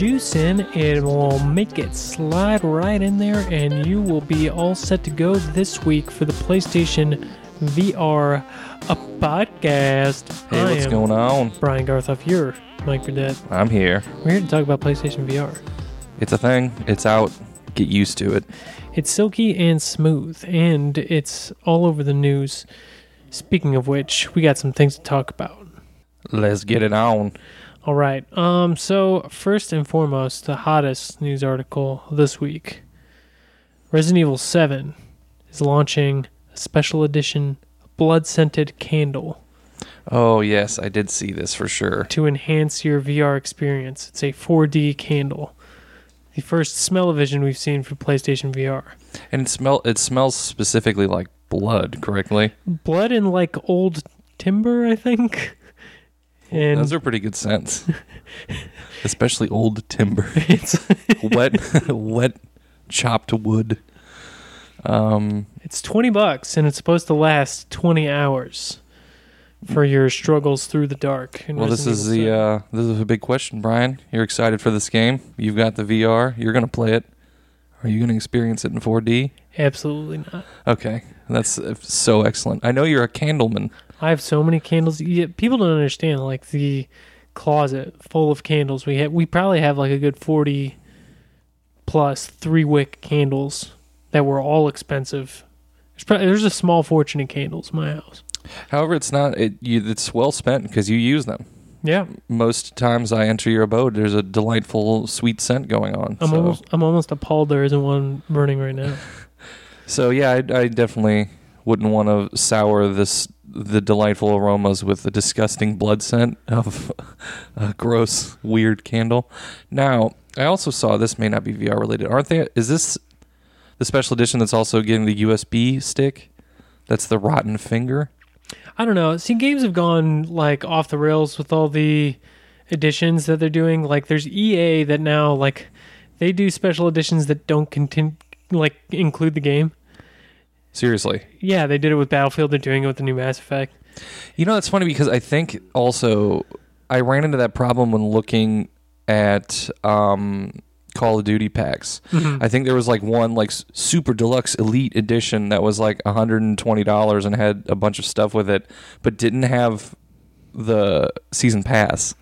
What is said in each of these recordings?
juice in, it will make it slide right in there, and you will be all set to go this week for the PlayStation VR podcast. Hey, what's going on? Brian Garthoff, you're Mike Burdett. I'm here. We're here to talk about PlayStation VR. It's a thing. It's out. Get used to it. It's silky and smooth, and it's all over the news. Speaking of which, we got some things to talk about. Let's get it on. All right. So first and foremost, the hottest news article this week. Resident Evil 7 is launching a special edition blood-scented candle. Oh, yes. I did see this for sure. To enhance your VR experience. It's a 4D candle. The first smell-o-vision we've seen for PlayStation VR. And it smells specifically like blood, correctly? Blood and like old timber, I think. And those are pretty good scents, especially old timber. It's wet, chopped wood. It's $20, and it's supposed to last 20 hours for your struggles through the dark. Well, this is a big question, Brian. You're excited for this game. You've got the VR. You're going to play it. Are you going to experience it in 4D? Absolutely not. Okay, that's so excellent. I know you're a candleman. I have so many candles. Yeah, people don't understand, like, the closet full of candles. We probably have, like, a good 40-plus three-wick candles that were all expensive. There's a small fortune in candles in my house. However, it's well spent because you use them. Yeah. Most times I enter your abode, there's a delightful, sweet scent going on. I'm almost appalled there isn't one burning right now. So, yeah, I definitely wouldn't want to sour the delightful aromas with the disgusting blood scent of a gross, weird candle. Now, I also saw this may not be VR related. Is this the special edition that's also getting the USB stick? That's the rotten finger? I don't know. See, games have gone like off the rails with all the editions that they're doing. Like, there's EA that now, like, they do special editions that don't include the game. Seriously. Yeah, they did it with Battlefield. They're doing it with the new Mass Effect. You know, that's funny because I think also I ran into that problem when looking at Call of Duty packs. Mm-hmm. I think there was like one like super deluxe elite edition that was like $120 and had a bunch of stuff with it, but didn't have the season pass.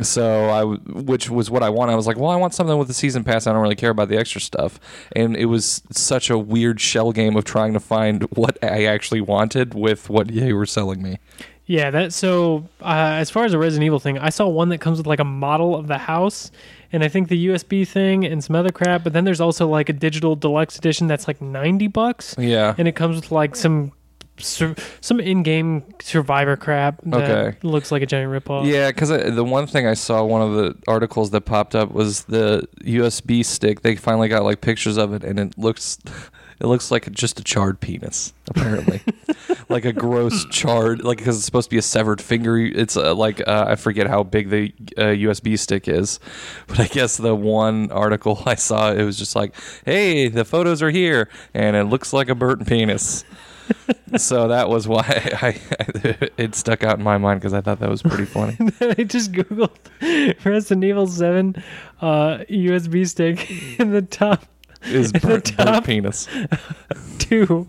So which was what I wanted. I was like, well, I want something with the season pass. I don't really care about the extra stuff. And it was such a weird shell game of trying to find what I actually wanted with what they were selling me. Yeah, as far as the Resident Evil thing, I saw one that comes with like a model of the house, and I think the USB thing and some other crap. But then there's also like a digital deluxe edition that's like $90. Yeah, and it comes with like some in-game Survivor crap that looks like a giant ripoff. Yeah, because the one thing I saw, one of the articles that popped up was the USB stick. They finally got like pictures of it, and it looks like just a charred penis, apparently. Like a gross charred, like, because it's supposed to be a severed finger. It's I forget how big the USB stick is, but I guess the one article I saw, it was just like, hey, the photos are here, and it looks like a burnt penis. So that was why it stuck out in my mind, because I thought that was pretty funny. I just Googled Resident Evil 7 USB stick, in the top is burnt penis. Two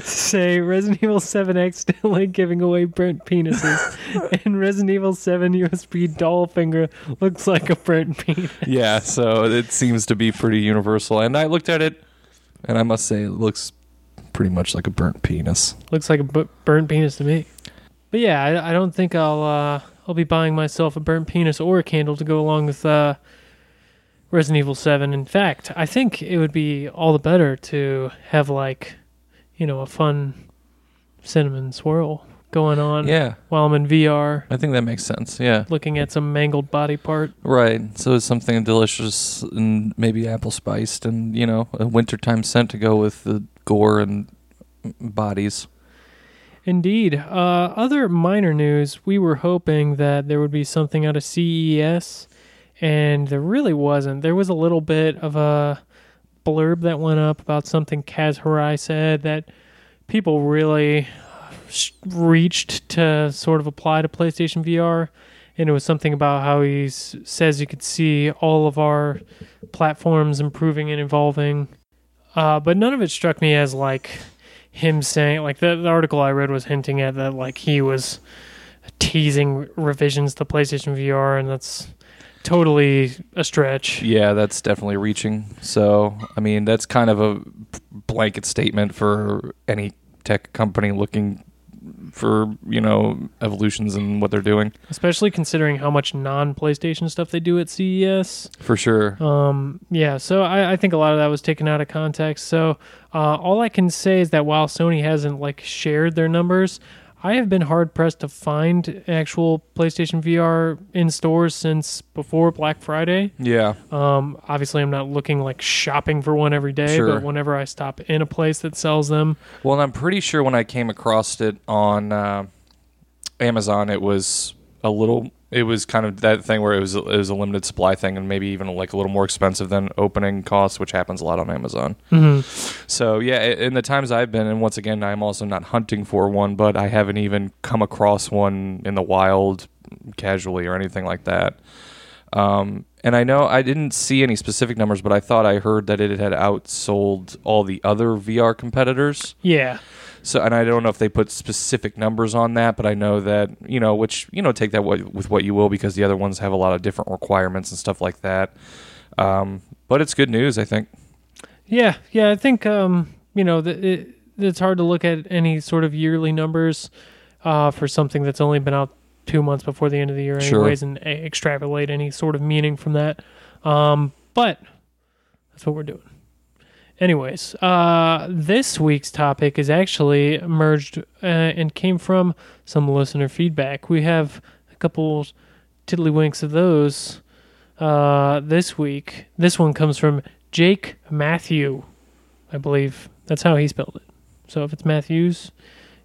say Resident Evil 7 accidentally giving away burnt penises, and Resident Evil 7 USB doll finger looks like a burnt penis. Yeah, so it seems to be pretty universal. And I looked at it, and I must say it looks pretty much like a burnt penis. Looks like a burnt penis to me. But yeah, I don't think I'll be buying myself a burnt penis or a candle to go along with Resident Evil 7. In fact, I think it would be all the better to have, like, you know, a fun cinnamon swirl going on while I'm in VR. I think that makes sense, yeah. Looking at some mangled body part. Right, so it's something delicious and maybe apple-spiced and, you know, a wintertime scent to go with the gore and bodies. Indeed. Other minor news, we were hoping that there would be something out of CES, and there really wasn't. There was a little bit of a blurb that went up about something Kaz Hirai said that people really reached to sort of apply to PlayStation VR, and it was something about how he says you could see all of our platforms improving and evolving. But none of it struck me as, like, him saying, like, the article I read was hinting at that, like, he was teasing revisions to PlayStation VR, and that's totally a stretch. Yeah, that's definitely reaching. So, I mean, that's kind of a blanket statement for any tech company looking for, you know, evolutions in what they're doing. Especially considering how much non-PlayStation stuff they do at CES. For sure. Yeah, so I think a lot of that was taken out of context. So all I can say is that while Sony hasn't, like, shared their numbers, I have been hard-pressed to find actual PlayStation VR in stores since before Black Friday. Yeah. Obviously, I'm not looking like shopping for one every day, sure, but whenever I stop in a place that sells them. Well, and I'm pretty sure when I came across it on Amazon, it was kind of that thing where it was a limited supply thing, and maybe even like a little more expensive than opening costs, which happens a lot on Amazon. Mm-hmm. So yeah, in the times I've been, and once again, I'm also not hunting for one, but I haven't even come across one in the wild casually or anything like that. And I know I didn't see any specific numbers, but I thought I heard that it had outsold all the other VR competitors. Yeah. So, and I don't know if they put specific numbers on that, but I know that, you know, which, you know, take that with what you will, because the other ones have a lot of different requirements and stuff like that. But it's good news, I think. Yeah, I think, you know, it's hard to look at any sort of yearly numbers for something that's only been out 2 months before the end of the year anyways, sure, and extrapolate any sort of meaning from that. But that's what we're doing. Anyways, this week's topic is actually merged and came from some listener feedback. We have a couple tiddlywinks of those this week. This one comes from Jake Matthew, I believe. That's how he spelled it. So if it's Matthews,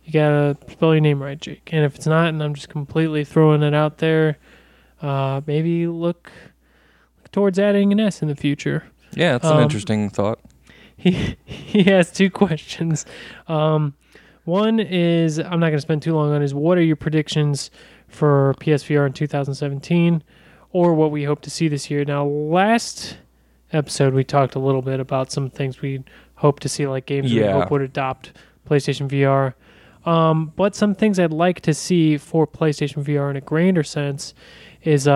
you gotta spell your name right, Jake. And if it's not, and I'm just completely throwing it out there, maybe look towards adding an S in the future. Yeah, it's an interesting thought. He has two questions. One is, I'm not going to spend too long on, is what are your predictions for PSVR in 2017, or what we hope to see this year? Now, last episode, we talked a little bit about some things we hope to see, like games we hope would adopt PlayStation VR. But some things I'd like to see for PlayStation VR in a grander sense is...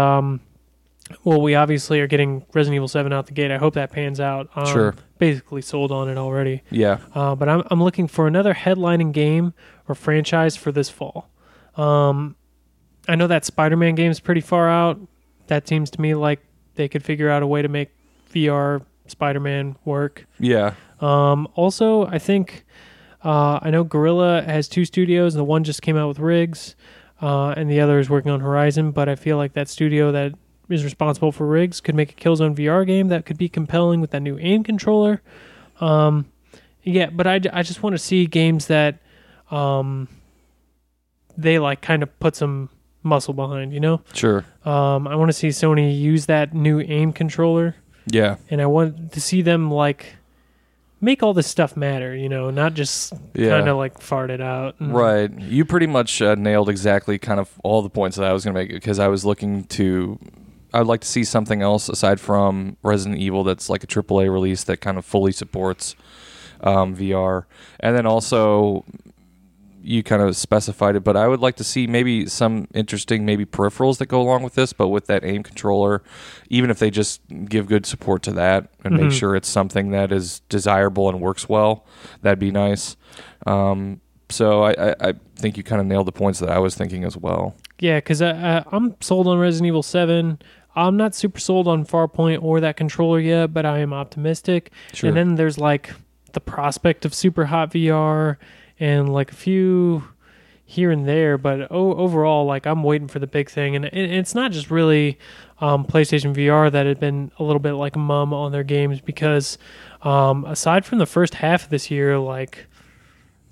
well, we obviously are getting Resident Evil 7 out the gate. I hope that pans out. Sure. Basically sold on it already. Yeah. But I'm looking for another headlining game or franchise for this fall. I know that Spider-Man game's pretty far out. That seems to me like they could figure out a way to make VR Spider-Man work. Yeah. Also, I think I know Guerrilla has two studios. The one just came out with Riggs, and the other is working on Horizon. But I feel like that studio that is responsible for Riggs could make a Killzone VR game that could be compelling with that new aim controller. But I just want to see games that they like kind of put some muscle behind, you know? Sure. I want to see Sony use that new aim controller. Yeah. And I want to see them like make all this stuff matter, you know, not just kind of like fart it out. Right. You pretty much nailed exactly kind of all the points that I was going to make, because I was looking to... I'd like to see something else aside from Resident Evil that's like a AAA release that kind of fully supports VR. And then also, you kind of specified it, but I would like to see maybe some interesting peripherals that go along with this, but with that aim controller, even if they just give good support to that and make sure it's something that is desirable and works well, that'd be nice. So I think you kind of nailed the points that I was thinking as well. Yeah, because I'm sold on Resident Evil 7. I'm not super sold on Farpoint or that controller yet, but I am optimistic. Sure. And then there's like the prospect of Super Hot VR and like a few here and there, but overall, like I'm waiting for the big thing. And it's not just really PlayStation VR that had been a little bit like mum on their games, because aside from the first half of this year, like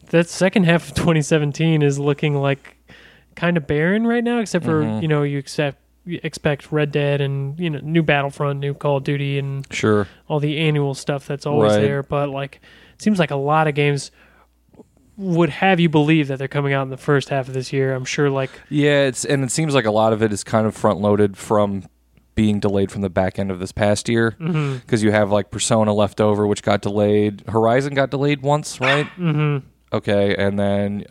that second half of 2017 is looking like kind of barren right now, except for, you know, you expect Red Dead and, you know, new Battlefront, new Call of Duty, and all the annual stuff that's always there. But like, it seems like a lot of games would have you believe that they're coming out in the first half of this year. I'm sure, like... Yeah, it seems like a lot of it is kind of front-loaded from being delayed from the back end of this past year, because you have, like, Persona left over, which got delayed. Horizon got delayed once, right? Okay, and then...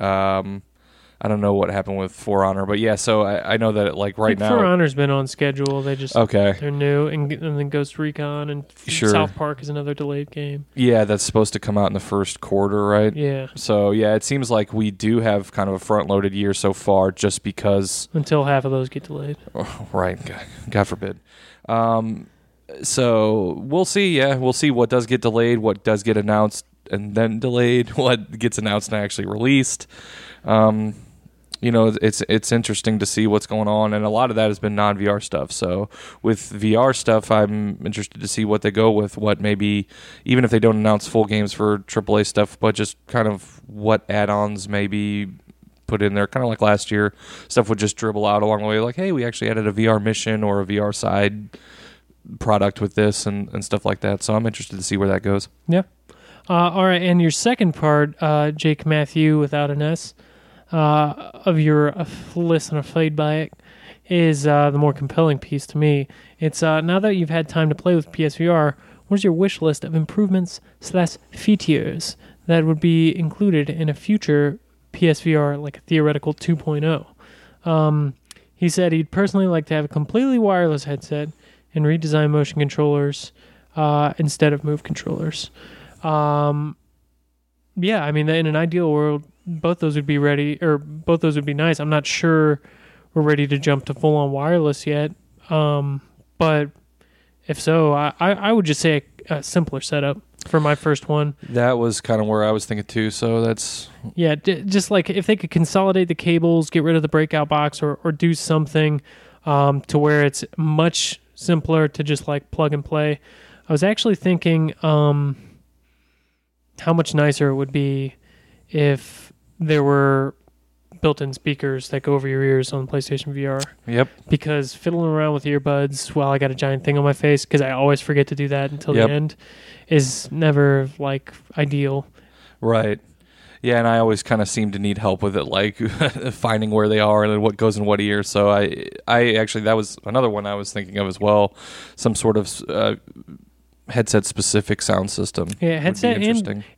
I don't know what happened with For Honor, but yeah, so I know that like right now... For Honor's been on schedule. They just... Okay. They're new, and then Ghost Recon, and sure. South Park is another delayed game. Yeah, that's supposed to come out in the first quarter, right? Yeah. So yeah, it seems like we do have kind of a front-loaded year so far just because... Until half of those get delayed. Oh, right, God forbid. So we'll see, yeah. We'll see what does get delayed, what does get announced and then delayed, what gets announced and actually released. You know, it's interesting to see what's going on, and a lot of that has been non-VR stuff. So with VR stuff, I'm interested to see what they go with, what maybe, even if they don't announce full games for AAA stuff, but just kind of what add-ons maybe put in there. Kind of like last year, stuff would just dribble out along the way, like, hey, we actually added a VR mission or a VR side product with this and stuff like that. So I'm interested to see where that goes. Yeah. All right, and your second part, Jake Matthew without an S, of your list and are flayed by it, is the more compelling piece to me. It's now that you've had time to play with PSVR, what is your wish list of improvements / features that would be included in a future PSVR, like a theoretical 2.0? He said he'd personally like to have a completely wireless headset and redesign motion controllers instead of Move controllers. Yeah, I mean, in an ideal world, both those would be ready, or both those would be nice. I'm not sure we're ready to jump to full-on wireless yet, but if so, I would just say a simpler setup for my first one. That was kind of where I was thinking too, so that's... Yeah, just like if they could consolidate the cables, get rid of the breakout box, or do something to where it's much simpler to just like plug and play. I was actually thinking how much nicer it would be if there were built-in speakers that go over your ears on PlayStation VR. Yep. Because fiddling around with earbuds while I got a giant thing on my face, because I always forget to do that until the end, is never, like, ideal. Right. Yeah, and I always kind of seem to need help with it, like finding where they are and what goes in what ear. So I actually, that was another one I was thinking of as well, some sort of... headset-specific sound system. Yeah, headset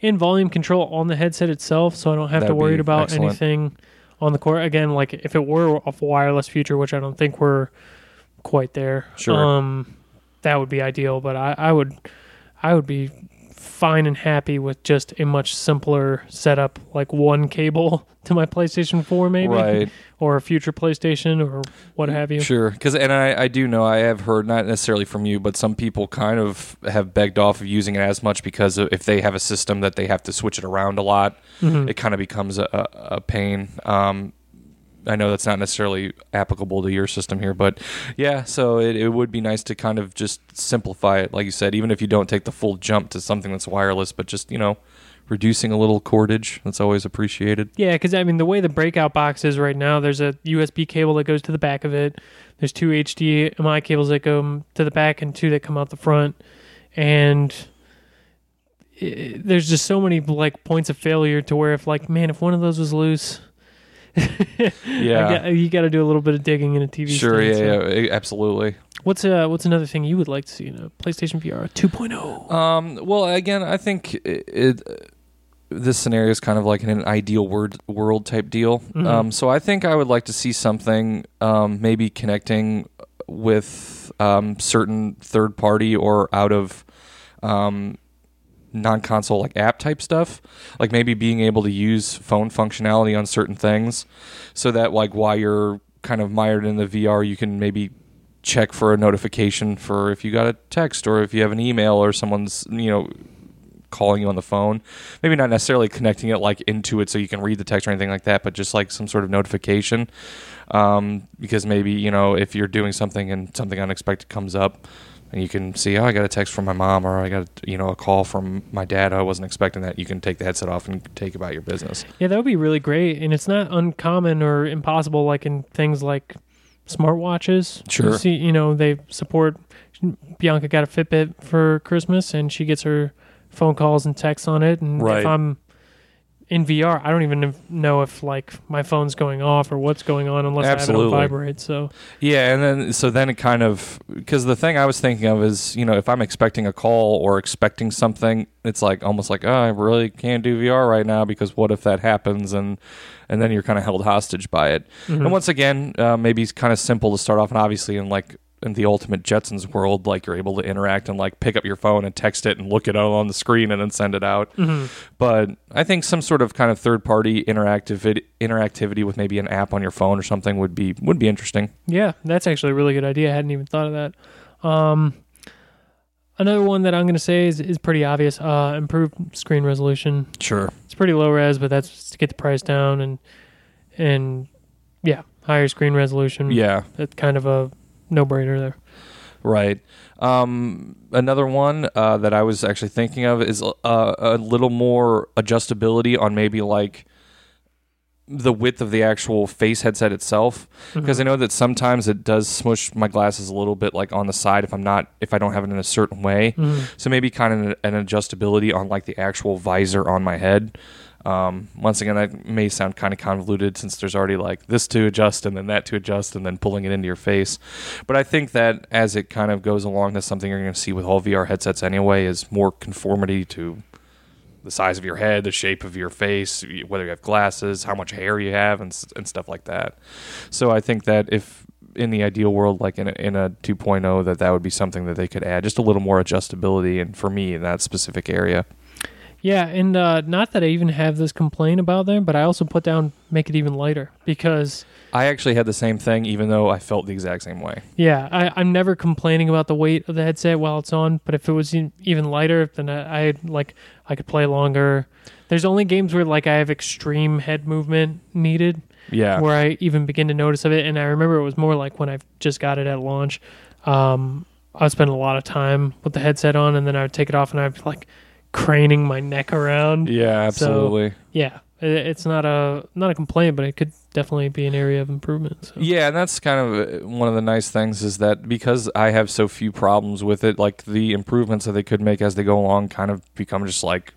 and volume control on the headset itself, so I don't have to worry about anything on the core. Again, like if it were a wireless future, which I don't think we're quite there, sure, that would be ideal. But I would be fine and happy with just a much simpler setup, like one cable to my PlayStation 4 maybe, right, or a future PlayStation or what have you. Sure, because I do know, I have heard, not necessarily from you, but some people kind of have begged off of using it as much because if they have a system that they have to switch it around a lot, it kind of becomes a pain. I know that's not necessarily applicable to your system here, but yeah, so it would be nice to kind of just simplify it, like you said, even if you don't take the full jump to something that's wireless, but just, you know, reducing a little cordage, that's always appreciated. Yeah, because, I mean, the way the breakout box is right now, there's a USB cable that goes to the back of it, there's two HDMI cables that go to the back and two that come out the front, and... there's just so many, like, points of failure to where if, like, man, if one of those was loose... Yeah, you got to do a little bit of digging in a TV. Sure, stand, yeah, absolutely. What's another thing you would like to see in a PlayStation VR 2.0? Well, again, I think this scenario is kind of like an ideal world type deal. So I think I would like to see something maybe connecting with certain third party or out of. Non-console like app type stuff, like maybe being able to use phone functionality on certain things, so that like while you're kind of mired in the VR, you can maybe check for a notification for if you got a text or if you have an email or someone's, you know, calling you on the phone. Maybe not necessarily connecting it like into it so you can read the text or anything like that, but just like some sort of notification, because maybe, you know, if you're doing something and something unexpected comes up, and you can see, oh, I got a text from my mom, or I got, you know, a call from my dad. I wasn't expecting that. You can take the headset off and take about your business. Yeah, that would be really great. And it's not uncommon or impossible, like in things like smartwatches. Sure. You see, you know, they support. Bianca got a Fitbit for Christmas, and she gets her phone calls and texts on it. And right. If I'm in VR, I don't even know if like my phone's going off or what's going on unless I have it on vibrate. So yeah, and then it kind of, because the thing I was thinking of is, you know, if I'm expecting a call or expecting something, it's like almost like, oh, I really can't do VR right now because what if that happens, and then you're kind of held hostage by it. Mm-hmm. And once again, maybe it's kind of simple to start off, and obviously in like in the ultimate Jetsons world, like you're able to interact and like pick up your phone and text it and look it on the screen and then send it out. Mm-hmm. But I think some sort of kind of third party interactivity with maybe an app on your phone or something would be interesting. Yeah, that's actually a really good idea. I hadn't even thought of that. Another one that I'm going to say is pretty obvious. Improved screen resolution. Sure, it's pretty low res, but that's to get the price down and yeah, higher screen resolution. Yeah, that's kind of a no-brainer there. Right. Another one that I was actually thinking of is a little more adjustability on maybe like the width of the actual face headset itself, because mm-hmm. I know that sometimes it does smush my glasses a little bit like on the side if I don't have it in a certain way. Mm-hmm. So maybe kind of an adjustability on like the actual visor on my head. Once again, that may sound kind of convoluted since there's already like this to adjust and then that to adjust and then pulling it into your face. But I think that as it kind of goes along, that's something you're going to see with all VR headsets anyway, is more conformity to the size of your head, the shape of your face, whether you have glasses, how much hair you have, and stuff like that. So I think that if in the ideal world, like in a 2.0, that would be something that they could add, just a little more adjustability, and for me in that specific area. Yeah, and not that I even have this complaint about them, but I also put down make it even lighter, because I actually had the same thing, even though I felt the exact same way. Yeah, I'm never complaining about the weight of the headset while it's on, but if it was even lighter, then I could play longer. There's only games where like I have extreme head movement needed, yeah, where I even begin to notice of it, and I remember it was more like when I just got it at launch. I would spend a lot of time with the headset on, and then I would take it off, and I'd be like craning my neck around. Yeah, absolutely. So, yeah, it's not a complaint, but it could definitely be an area of improvement. So. Yeah, and that's kind of one of the nice things, is that because I have so few problems with it, like the improvements that they could make as they go along kind of become just like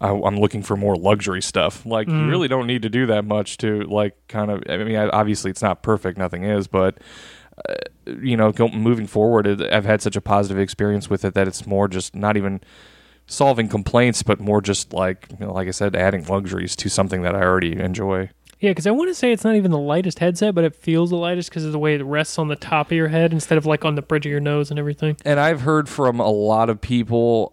I'm looking for more luxury stuff. Like you really don't need to do that much to like kind of. I mean, obviously it's not perfect, nothing is, but you know, moving forward, I've had such a positive experience with it that it's more just not even solving complaints, but more just like, you know, like I said, adding luxuries to something that I already enjoy. Yeah, because I want to say it's not even the lightest headset, but it feels the lightest because of the way it rests on the top of your head instead of like on the bridge of your nose and everything. And I've heard from a lot of people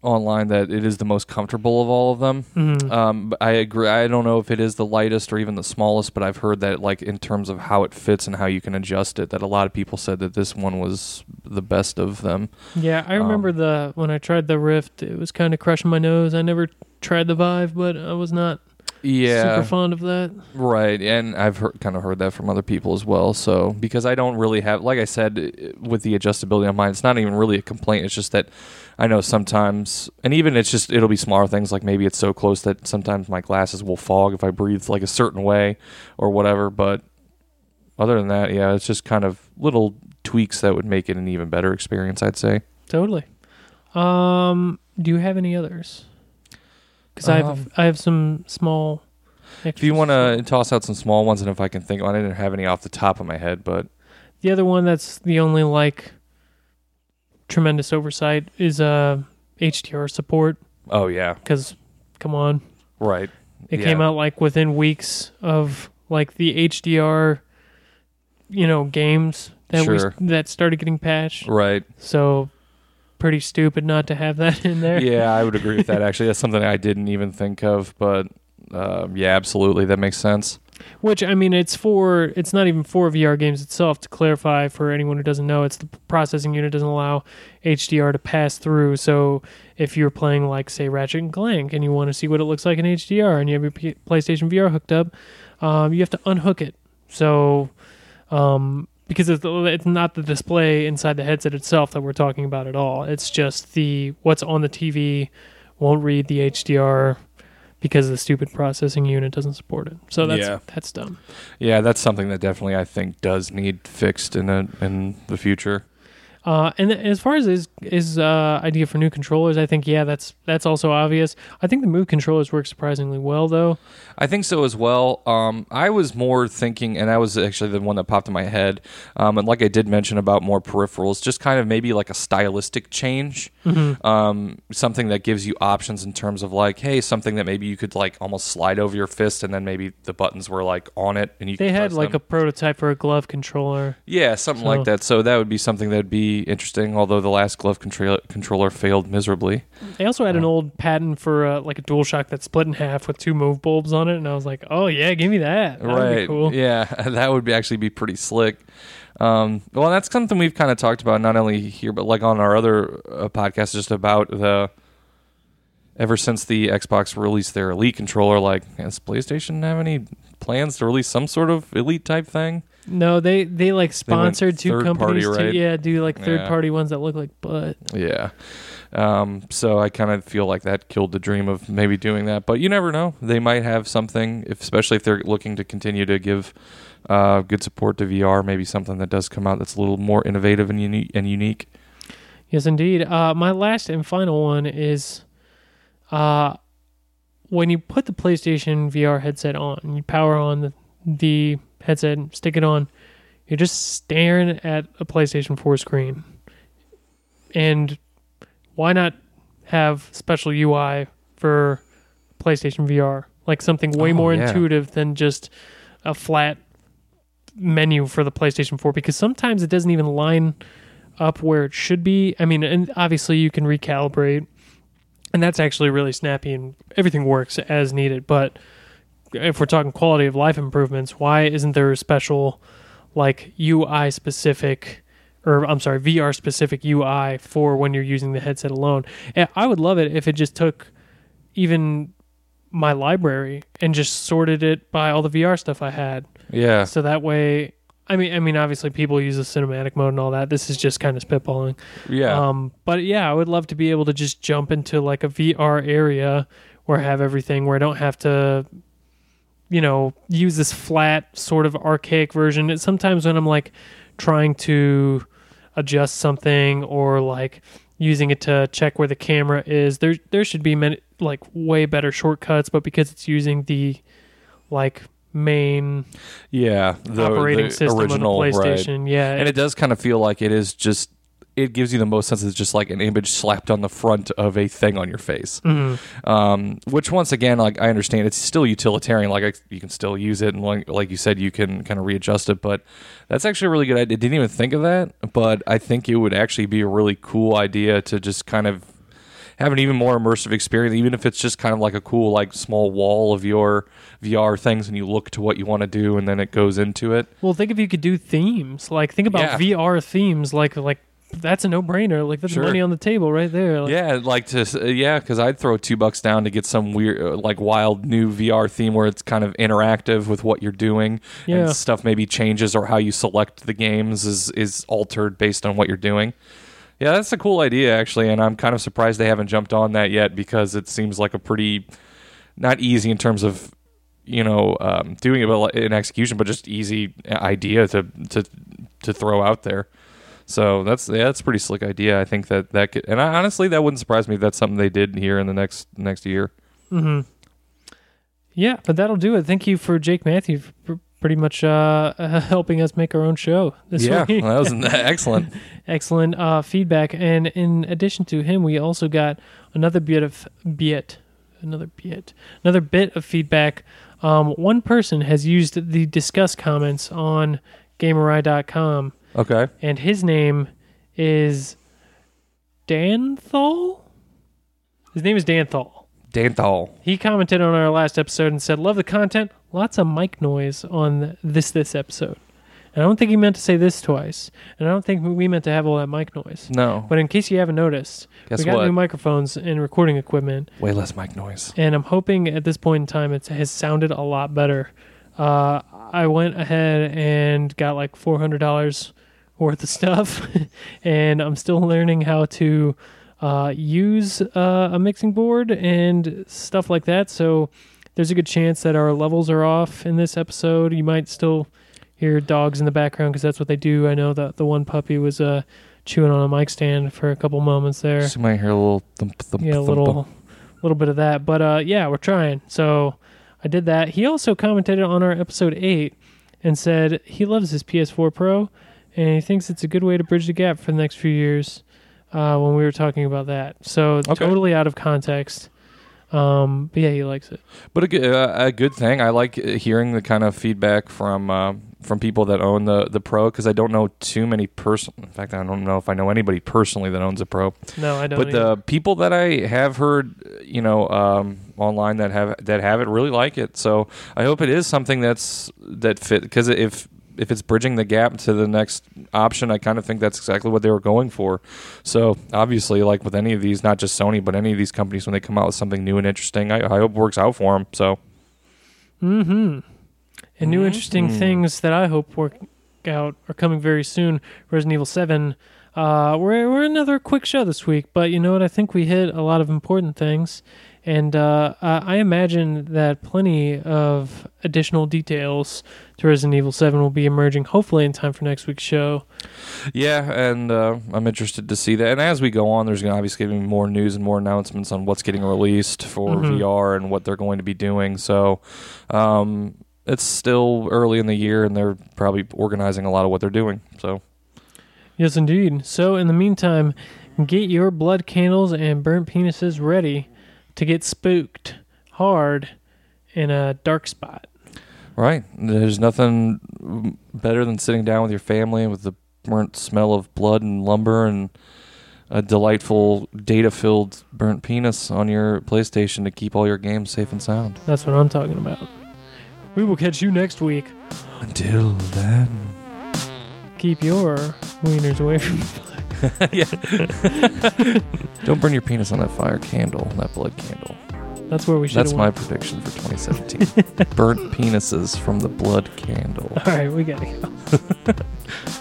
online that it is the most comfortable of all of them. Mm-hmm. I agree. I don't know if it is the lightest or even the smallest, but I've heard that like in terms of how it fits and how you can adjust it, that a lot of people said that this one was the best of them. Yeah, I remember when I tried the Rift, it was kind of crushing my nose. I never tried the Vive, but I was not super fond of that. Right, and I've heard that from other people as well. So because I don't really have, like I said, with the adjustability on mine, it's not even really a complaint. It's just that I know sometimes, and even it's just, it'll be smaller things, like maybe it's so close that sometimes my glasses will fog if I breathe like a certain way or whatever. But other than that, yeah, it's just kind of little tweaks that would make it an even better experience, I'd say. Totally. Do you have any others? Because I have some small extras. If you want to toss out some small ones, and if I can think, I didn't have any off the top of my head, but the other one that's the only like tremendous oversight is HDR support. Oh yeah, because come on, right? It came out like within weeks of like the HDR, you know, games that that started getting patched, right? So pretty stupid not to have that in there. Yeah, I would agree with that. Actually, that's something I didn't even think of, but yeah, absolutely, that makes sense. Which, I mean, it's not even for VR games itself, to clarify for anyone who doesn't know. It's the processing unit doesn't allow HDR to pass through. So if you're playing, like, say, Ratchet and Clank, and you want to see what it looks like in HDR, and you have your PlayStation VR hooked up, you have to unhook it. So, because it's not the display inside the headset itself that we're talking about at all. It's just what's on the TV won't read the HDR because the stupid processing unit doesn't support it. So that's dumb. Yeah, that's something that definitely I think does need fixed in the future. And as far as his idea for new controllers, I think, yeah, that's also obvious. I think the Move controllers work surprisingly well, though. I think so as well. I was more thinking, and that was actually the one that popped in my head, and like I did mention about more peripherals, just kind of maybe like a stylistic change, something that gives you options in terms of like, hey, something that maybe you could like almost slide over your fist, and then maybe the buttons were like on it, and you could press them. Like a prototype for a glove controller. Yeah, something like that. So that would be something that would be interesting, although the last glove controller failed miserably. They also had an old patent for like a DualShock that split in half with two move bulbs on it, and I was like, oh yeah, give me that. That would be cool. Yeah, that would be actually be pretty slick. Well, that's something we've kind of talked about, not only here but like on our other podcast, just about the ever since the Xbox released their Elite controller, like, does PlayStation have any plans to release some sort of Elite type thing? No, they like sponsored two companies to do like third party ones that look like butt. Yeah. So I kind of feel like that killed the dream of maybe doing that, but you never know. They might have something, especially if they're looking to continue to give good support to VR, maybe something that does come out that's a little more innovative and unique. Yes, indeed. My last and final one is when you put the PlayStation VR headset on and you power on the headset, stick it on, you're just staring at a PlayStation 4 screen. And why not have special UI for PlayStation VR? Like something way more intuitive than just a flat menu for the PlayStation 4, because sometimes it doesn't even line up where it should be. I mean, and obviously you can recalibrate, and that's actually really snappy and everything works as needed, but if we're talking quality of life improvements, why isn't there a special like UI specific, or I'm sorry, VR specific UI for when you're using the headset alone? And I would love it if it just took even my library and just sorted it by all the VR stuff I had. Yeah. So that way, I mean, obviously people use the cinematic mode and all that. This is just kind of spitballing. Yeah. But yeah, I would love to be able to just jump into like a VR area where I have everything, where I don't have to, you know, use this flat sort of archaic version. It's sometimes when I'm like trying to adjust something or like using it to check where the camera is, there should be many, like way better shortcuts, but because it's using the like main operating system original, of the PlayStation, and it does kind of feel like it is just, it gives you the most sense. It's just like an image slapped on the front of a thing on your face, which once again, like I understand, it's still utilitarian. Like you can still use it, and like you said, you can kind of readjust it. But that's actually a really good idea. I didn't even think of that, but I think it would actually be a really cool idea to just kind of have an even more immersive experience, even if it's just kind of like a cool, like small wall of your VR things, and you look to what you want to do, and then it goes into it. Well, think if you could do themes. Like think about VR themes, like. That's a no-brainer. Like, that's money on the table right there. Like, yeah, like because I'd throw $2 down to get some weird, like, wild new VR theme where it's kind of interactive with what you're doing, and stuff maybe changes, or how you select the games is altered based on what you're doing. Yeah, that's a cool idea, actually, and I'm kind of surprised they haven't jumped on that yet, because it seems like a pretty, not easy in terms of, you know, doing it in execution, but just easy idea to throw out there. So that's a pretty slick idea. I think that could, and honestly, that wouldn't surprise me if that's something they did here in the next year. Mm-hmm. Yeah, but that'll do it. Thank you for Jake Matthew for pretty much helping us make our own show this week. Yeah, that was excellent. Excellent feedback. And in addition to him, we also got another bit of feedback. One person has used the discuss comments on GameAwry.com. Okay. And his name is Danthol? His name is Danthol. Danthol. He commented on our last episode and said, "Love the content. Lots of mic noise on this episode." And I don't think he meant to say this twice. And I don't think we meant to have all that mic noise. No. But in case you haven't noticed, we got new microphones and recording equipment. Way less mic noise. And I'm hoping at this point in time it has sounded a lot better. I went ahead and got like $400 worth of stuff, and I'm still learning how to use a mixing board and stuff like that. So there's a good chance that our levels are off in this episode. You might still hear dogs in the background because that's what they do. I know that the one puppy was chewing on a mic stand for a couple moments there. So you might hear a little thump, thump, yeah, a little bit of that. But yeah, we're trying. So I did that. He also commented on our episode 8 and said he loves his PS4 Pro and he thinks it's a good way to bridge the gap for the next few years when we were talking about that. So totally out of context. But yeah, he likes it. But a good thing. I like hearing the kind of feedback from people that own the Pro, because I don't know too many in fact, I don't know if I know anybody personally that owns a Pro. No, I don't. But the people that I have heard, you know, online that have it really like it. So I hope it is something that fit, because if it's bridging the gap to the next option, I kind of think that's exactly what they were going for. So obviously, like with any of these, not just Sony, but any of these companies, when they come out with something new and interesting, I hope it works out for them. So, and new interesting things that I hope work out are coming very soon. Resident Evil 7. We're another quick show this week, but you know what? I think we hit a lot of important things, and I imagine that plenty of additional details to Resident Evil 7 will be emerging, hopefully in time for next week's show. Yeah, and I'm interested to see that. And as we go on, there's going to obviously be more news and more announcements on what's getting released for VR and what they're going to be doing. So it's still early in the year, and they're probably organizing a lot of what they're doing. So. Yes, indeed. So in the meantime, get your blood candles and burnt penises ready to get spooked hard in a dark spot. Right. There's nothing better than sitting down with your family with the burnt smell of blood and lumber and a delightful data-filled burnt penis on your PlayStation to keep all your games safe and sound. That's what I'm talking about. We will catch you next week. Until then, keep your wieners away from the fire. Don't burn your penis on that fire candle, that blood candle. That's where we should. That's my prediction for 2017. Burnt penises from the blood candle. All right, we gotta go.